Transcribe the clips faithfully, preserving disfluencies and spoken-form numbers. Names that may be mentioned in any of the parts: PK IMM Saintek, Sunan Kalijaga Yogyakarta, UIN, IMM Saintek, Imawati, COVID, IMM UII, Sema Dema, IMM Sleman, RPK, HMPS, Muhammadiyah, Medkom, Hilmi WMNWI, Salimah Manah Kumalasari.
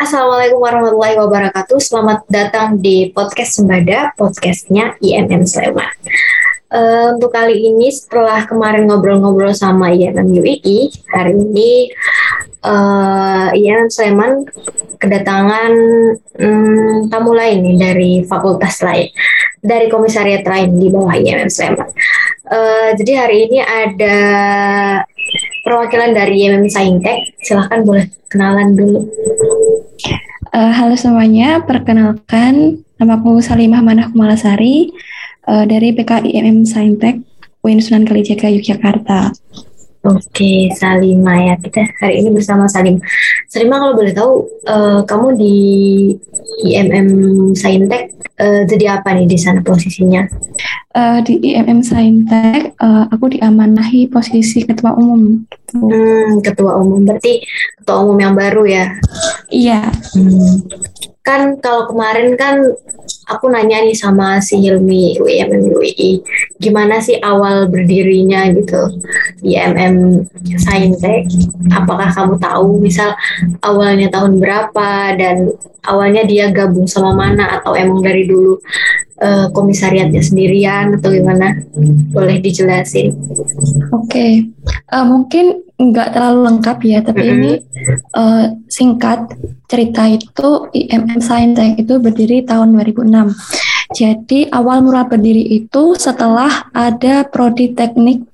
Assalamualaikum warahmatullahi wabarakatuh. Selamat datang di podcast Sembada, podcastnya I M M Sleman. Uh, untuk kali ini setelah kemarin ngobrol-ngobrol sama I M M U I I, hari ini uh, I M M Sleman kedatangan um, tamu lain nih, dari fakultas lain, dari komisariat lain di bawah I M M Sleman. Uh, jadi hari ini ada perwakilan dari I M M Saintek. Silahkan boleh kenalan dulu. Uh, halo semuanya, perkenalkan nama aku Salimah Manah Kumalasari uh, dari P K I M M Saintek U I N Sunan Kalijaga Yogyakarta. Oke, Salimah ya, kita hari ini bersama Salim. Salimah, kalau boleh tahu uh, kamu di I M M Saintek uh, jadi apa nih di sana posisinya? Uh, di I M M Saintek uh, aku diamanahi posisi ketua umum. Hmm, ketua umum, berarti ketua umum yang baru ya? Iya. Hmm. Kan kalau kemarin kan aku nanya nih sama si Hilmi W M N W I, gimana sih awal berdirinya gitu I M M Saintek? Apakah kamu tahu misal awalnya tahun berapa dan awalnya dia gabung sama mana, atau emang dari dulu Uh, komisariatnya sendirian atau gimana? Boleh dijelasin? Oke, okay. uh, mungkin nggak terlalu lengkap ya, tapi mm-hmm. ini uh, singkat cerita itu I M M Saintek itu berdiri tahun dua ribu enam. Jadi awal mula berdiri itu setelah ada prodi teknik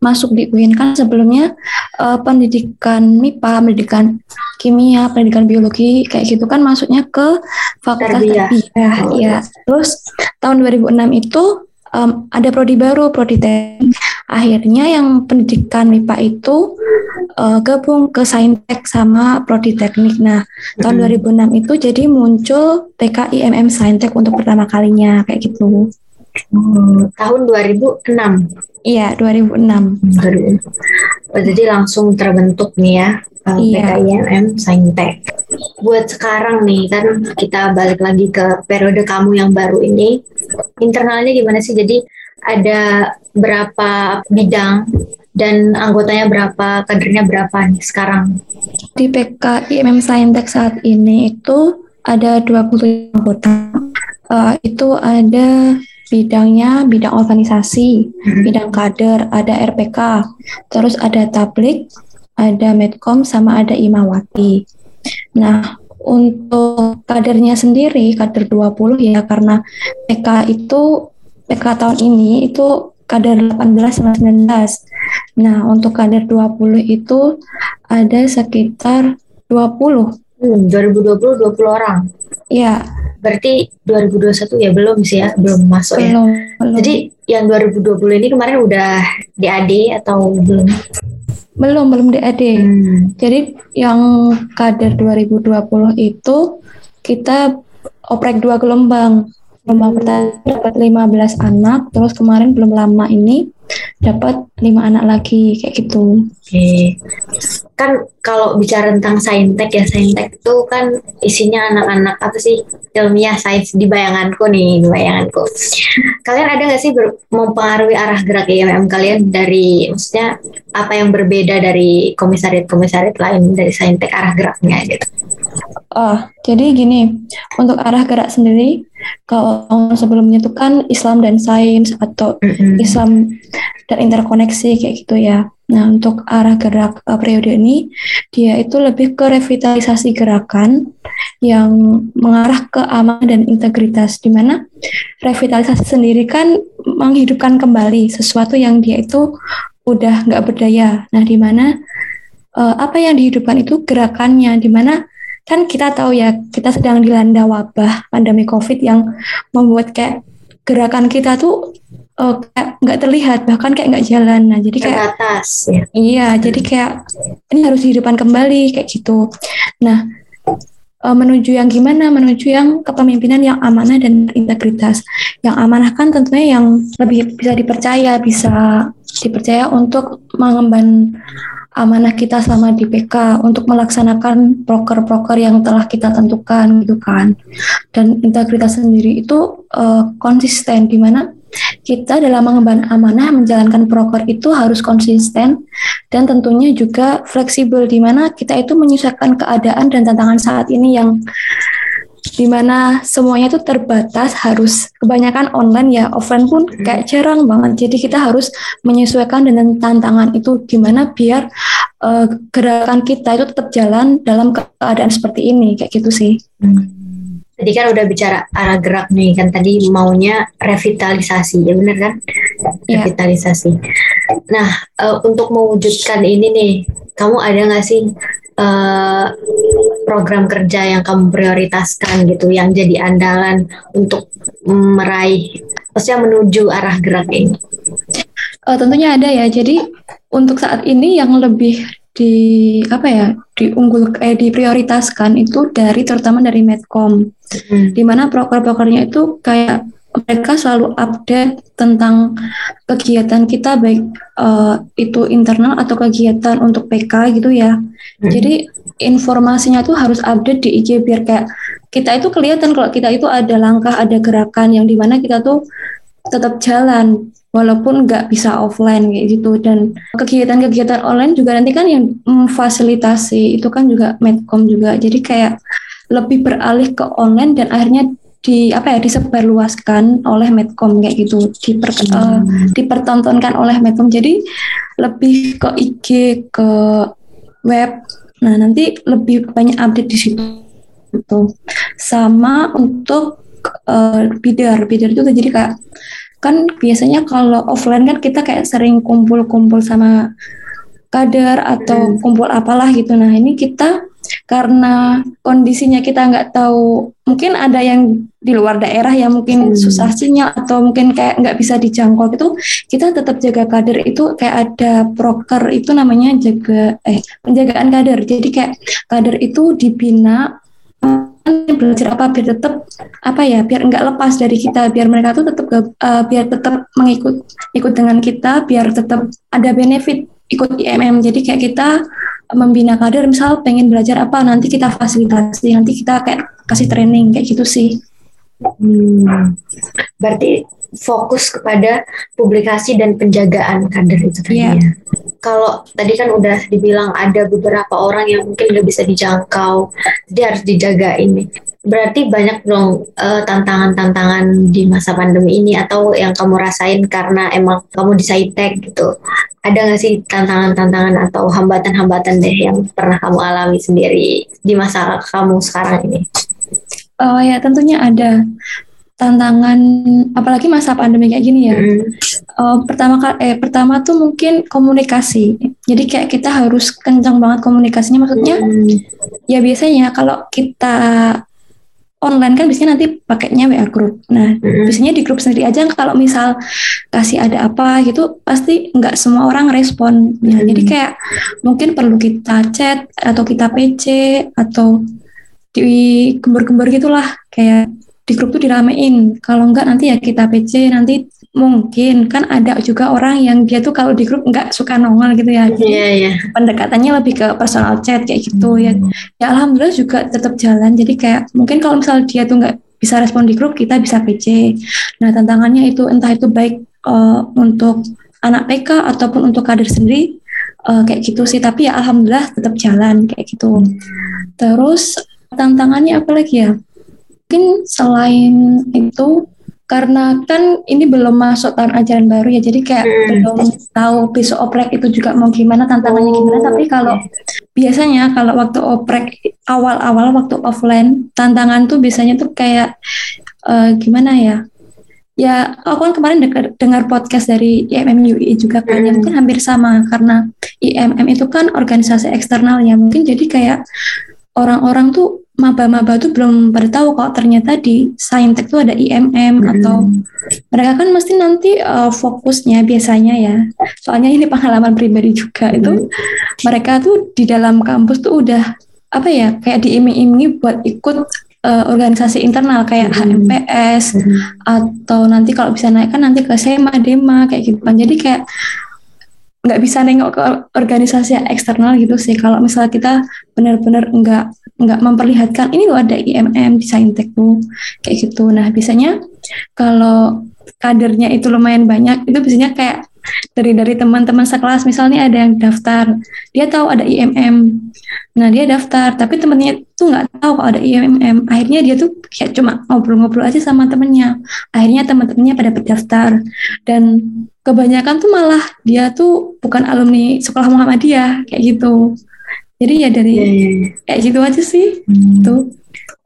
masuk di U I N. Kan sebelumnya uh, pendidikan M I P A, pendidikan kimia, pendidikan biologi kayak gitu kan masuknya ke fakultas tarbiyah. Oh, ya. Terus tahun dua ribu enam itu um, ada prodi baru, prodi teknik. Akhirnya yang pendidikan M I P A itu uh, gabung ke Saintek sama prodi teknik. Nah, tahun mm-hmm. dua ribu enam itu jadi muncul P K I M M Saintek untuk pertama kalinya kayak gitu. Hmm, tahun dua ribu enam. Iya, dua ribu enam. Aduh. Oh, jadi langsung terbentuk nih ya iya. P K I M M Saintek. Buat sekarang nih kan kita balik lagi ke periode kamu yang baru ini. Internalnya gimana sih? Jadi ada berapa bidang dan anggotanya berapa, kadernya berapa nih sekarang? Di P K I M M Saintek saat ini itu ada dua puluh tujuh anggota. Uh, itu ada bidangnya bidang organisasi, hmm. bidang kader, ada R P K, terus ada tablik, ada Medkom, sama ada Imawati. Nah, untuk kadernya sendiri, kader dua puluh ya, karena P K itu, P K tahun ini itu kader delapan belas sampai sembilan belas. Nah, untuk kader dua puluh itu ada sekitar dua puluh. Hmm, dua ribu dua puluh, dua puluh orang. Iya. Berarti dua ribu dua puluh satu ya belum sih ya, belum masuk ya. Belum, belum. Jadi yang dua ribu dua puluh ini kemarin udah D A D atau belum? Belum, belum D A D. Hmm. Jadi yang kader dua ribu dua puluh itu kita oprek dua gelombang. Gelombang pertama dapat lima belas anak, terus kemarin belum lama ini dapat lima anak lagi kayak gitu. Oke. Okay. Kan kalau bicara tentang Saintek ya, Saintek itu kan isinya anak-anak apa sih, ilmiah sains di bayanganku nih, di bayanganku. Kalian ada nggak sih ber- mempengaruhi arah gerak I M M kalian dari, maksudnya apa yang berbeda dari komisariat-komisariat lain dari Saintek arah geraknya gitu? Oh, jadi gini, untuk arah gerak sendiri, kalau sebelumnya itu kan Islam dan sains atau mm-hmm. Islam dan interkoneksi kayak gitu ya. Nah, untuk arah gerak uh, periode ini, dia itu lebih ke revitalisasi gerakan yang mengarah ke amanah dan integritas, di mana revitalisasi sendiri kan menghidupkan kembali sesuatu yang dia itu udah nggak berdaya. Nah, di mana uh, apa yang dihidupkan itu gerakannya, di mana kan kita tahu ya, kita sedang dilanda wabah pandemi COVID yang membuat kayak gerakan kita tuh uh, kayak nggak terlihat, bahkan kayak nggak jalan. Nah, jadi kayak terbatas. Ya. Iya, jadi kayak ini harus dihidupkan kembali kayak gitu. Nah, uh, menuju yang gimana? Menuju yang kepemimpinan yang amanah dan integritas. Yang amanah kan tentunya yang lebih bisa dipercaya, bisa dipercaya untuk mengemban amanah kita selama di P K, untuk melaksanakan proker-proker yang telah kita tentukan gitu kan. Dan integritas sendiri itu uh, konsisten, di mana kita dalam mengemban amanah menjalankan proker itu harus konsisten dan tentunya juga fleksibel, di mana kita itu menyesuaikan keadaan dan tantangan saat ini yang di mana semuanya itu terbatas, harus kebanyakan online ya, offline pun kayak jarang banget. Jadi kita harus menyesuaikan dengan tantangan itu gimana biar uh, gerakan kita itu tetap jalan dalam keadaan seperti ini, kayak gitu sih. Hmm. Tadi kan udah bicara arah gerak nih, kan tadi maunya revitalisasi, ya bener kan? Ya. Revitalisasi. Nah, uh, untuk mewujudkan ini nih, kamu ada nggak sih uh, program kerja yang kamu prioritaskan gitu, yang jadi andalan untuk meraih, maksudnya menuju arah gerak ini? Uh, tentunya ada ya, jadi untuk saat ini yang lebih di apa ya diunggul eh diprioritaskan itu dari terutama dari Medkom, hmm. di mana proker-prokernya itu kayak mereka selalu update tentang kegiatan kita, baik uh, itu internal atau kegiatan untuk P K gitu ya. Hmm. Jadi informasinya tuh harus update di I G biar kayak kita itu kelihatan kalau kita itu ada langkah, ada gerakan yang di mana kita tuh tetap jalan walaupun nggak bisa offline kayak gitu. Dan kegiatan-kegiatan online juga nanti kan yang memfasilitasi itu kan juga Medkom juga, jadi kayak lebih beralih ke online dan akhirnya di apa ya disebarluaskan oleh Medkom kayak gitu, diper, hmm. uh, dipertontonkan oleh Medkom, jadi lebih ke I G, ke web, nah nanti lebih banyak update di situ gitu. Sama untuk uh, bidar, bidar itu jadi kayak kan biasanya kalau offline kan kita kayak sering kumpul-kumpul sama kader atau kumpul apalah gitu. Nah ini kita karena kondisinya kita nggak tahu, mungkin ada yang di luar daerah yang mungkin hmm. susah sinyal atau mungkin kayak nggak bisa dijangkau gitu, kita tetap jaga kader itu kayak ada proker itu namanya jaga eh penjagaan kader. Jadi kayak kader itu dibina, belajar apa biar tetap apa ya biar enggak lepas dari kita, biar mereka tuh tetap uh, biar tetap mengikut ikut dengan kita, biar tetap ada benefit ikut I M M. Jadi kayak kita membina kader, misal pengen belajar apa nanti kita fasilitasi, nanti kita kayak kasih training kayak gitu sih. Hmm. Berarti fokus kepada publikasi dan penjagaan kader itu tadi yeah. ya. Kalau tadi kan udah dibilang ada beberapa orang yang mungkin nggak bisa dijangkau, dia harus dijaga ini. Berarti banyak dong uh, tantangan-tantangan di masa pandemi ini atau yang kamu rasain karena emang kamu di Saintek gitu. Ada nggak sih tantangan-tantangan atau hambatan-hambatan deh yang pernah kamu alami sendiri di masa kamu sekarang ini? Oh ya, tentunya ada tantangan, apalagi masa pandemi kayak gini ya. Mm. Uh, pertama eh pertama tuh mungkin komunikasi. Jadi kayak kita harus kencang banget komunikasinya. Maksudnya mm. ya biasanya kalau kita online kan biasanya nanti pakainya W A group. Nah mm. biasanya di grup sendiri aja. Kalau misal kasih ada apa gitu, pasti nggak semua orang respon. Mm. Ya, jadi kayak mungkin perlu kita chat atau kita P C atau di gembar-gembar gitulah, kayak di grup tuh diramein, kalau enggak nanti ya kita P C, nanti mungkin kan ada juga orang yang dia tuh kalau di grup enggak suka nongol gitu ya, yeah, yeah. pendekatannya lebih ke personal chat kayak gitu ya. Ya alhamdulillah juga tetap jalan, jadi kayak mungkin kalau misal dia tuh enggak bisa respon di grup, kita bisa P C. Nah tantangannya itu entah itu baik uh, untuk anak P K ataupun untuk kader sendiri, uh, kayak gitu sih, tapi ya alhamdulillah tetap jalan kayak gitu. Terus tantangannya apa lagi ya? Mungkin selain itu, karena kan ini belum masuk tahun ajaran baru ya, jadi kayak hmm. belum tahu besok oprek itu juga mau gimana, tantangannya oh. gimana. Tapi kalau biasanya kalau waktu oprek awal-awal waktu offline, tantangan tuh biasanya tuh kayak uh, gimana ya? Ya aku kan kemarin de- dengar podcast dari I M M U I I juga kan, hmm. ya mungkin hampir sama karena I M M itu kan organisasi eksternal ya, mungkin jadi kayak orang-orang tuh maba-maba tuh belum pada tahu kalau ternyata di Saintek tuh ada I M M hmm. atau mereka kan mesti nanti uh, fokusnya biasanya ya. Soalnya ini pengalaman pribadi juga hmm. itu mereka tuh di dalam kampus tuh udah apa ya kayak diiming-imingi buat ikut uh, organisasi internal kayak hmm. H M P S hmm. atau nanti kalau bisa naik kan nanti ke Sema Dema kayak gitu kan. Jadi kayak nggak bisa nengok ke organisasi eksternal gitu sih, kalau misalnya kita benar-benar nggak nggak memperlihatkan ini loh ada I M M di Saintek tuh kayak gitu. Nah biasanya kalau kadernya itu lumayan banyak, itu biasanya kayak dari dari teman-teman sekelas, misalnya ada yang daftar, dia tahu ada I M M, nah dia daftar, tapi temennya tuh nggak tahu kalau ada I M M, akhirnya dia tuh kayak cuma ngobrol-ngobrol aja sama temennya, akhirnya teman-temannya pada berdaftar, dan kebanyakan tuh malah dia tuh bukan alumni sekolah Muhammadiyah, kayak gitu. Jadi ya dari yeah. kayak gitu aja sih, hmm. tuh.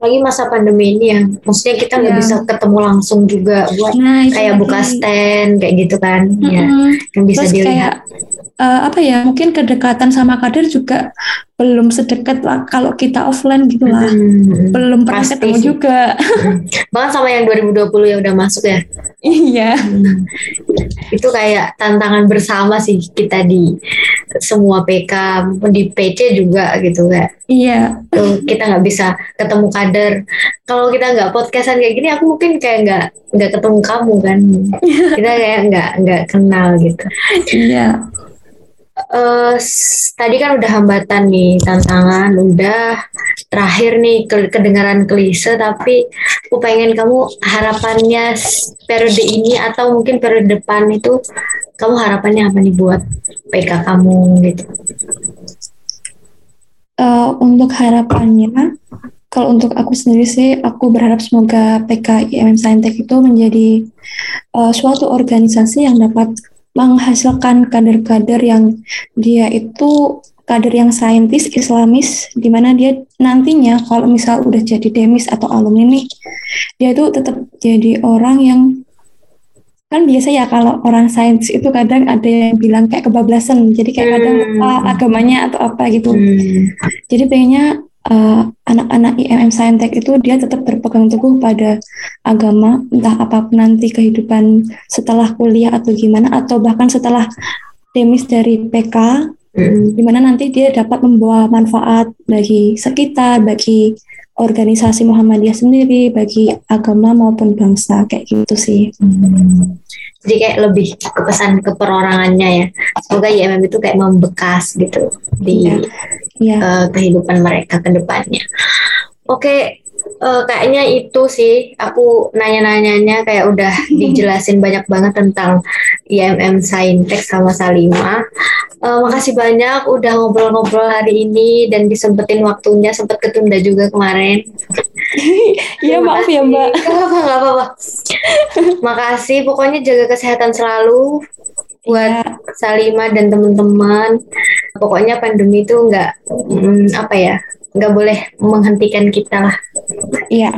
Lagi masa pandemi ini ya, maksudnya kita nggak ya. bisa ketemu langsung juga buat nah, kayak lagi. buka stand kayak gitu kan, mm-hmm. ya yang bisa terus dilihat. Kayak, uh, apa ya, mungkin kedekatan sama kader juga belum sedekat lah kalau kita offline gitulah, mm-hmm. belum pernah Pasti. ketemu juga. Mm-hmm. Bahkan sama yang dua ribu dua puluh yang udah masuk ya. Iya. Hmm. Itu kayak tantangan bersama sih kita di semua P K, maupun di P C juga gitu kayak. Iya. Tuh, kita nggak bisa ketemu kader. Kalau kita nggak podcastan kayak gini, aku mungkin kayak nggak nggak ketemu kamu kan, kita kayak nggak nggak kenal gitu. Iya. Uh, tadi kan udah hambatan nih, tantangan udah. Terakhir nih kedengaran klise, tapi aku pengen kamu harapannya periode ini atau mungkin periode depan itu, kamu harapannya apa nih buat P K kamu gitu? Uh, untuk harapannya. Kalau untuk aku sendiri sih, aku berharap semoga P K I M M Saintek itu menjadi uh, suatu organisasi yang dapat menghasilkan kader-kader yang dia itu kader yang saintis, islamis, di mana dia nantinya kalau misal udah jadi demis atau alumni nih, dia itu tetap jadi orang yang, kan biasa ya kalau orang sains itu kadang ada yang bilang kayak kebablasan, jadi kayak hmm. kadang lupa agamanya atau apa gitu. Hmm. Jadi pengennya Uh, anak-anak I M M Saintek itu dia tetap berpegang teguh pada agama, entah apapun nanti kehidupan setelah kuliah atau gimana, atau bahkan setelah demis dari P K, mm. dimana nanti dia dapat membawa manfaat bagi sekitar, bagi organisasi Muhammadiyah sendiri, bagi agama maupun bangsa, kayak gitu sih. Mm. Jadi kayak lebih ke pesan keperorangannya ya. Semoga I M M itu kayak membekas gitu di ya. Ya. Uh, kehidupan mereka ke depannya. Oke, okay, uh, kayaknya itu sih. Aku nanya-nanyanya kayak udah dijelasin banyak banget tentang I M M Saintek sama Salimah. Uh, makasih banyak udah ngobrol-ngobrol hari ini dan disempetin waktunya, sempet ketunda juga kemarin. Iya maaf ya Mbak. Gak apa-apa. Makasih, pokoknya jaga kesehatan selalu buat ya. Salimah dan teman-teman. Pokoknya pandemi itu nggak mm, apa ya, nggak boleh menghentikan kita lah. Iya,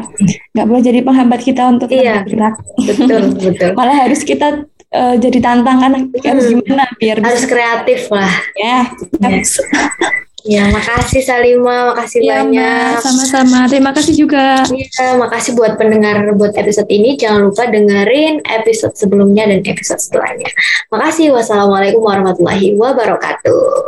nggak boleh jadi penghambat kita untuk iya, bergerak. Betul betul. Malah harus kita Uh, jadi tantangan, harus gimana biar harus bisa kreatif lah ya. Yeah. Ya, makasih Salimah, makasih ya, banyak. Sama-sama, terima kasih juga. Ya, makasih buat pendengar buat episode ini. Jangan lupa dengerin episode sebelumnya dan episode setelahnya. Makasih, wassalamualaikum warahmatullahi wabarakatuh.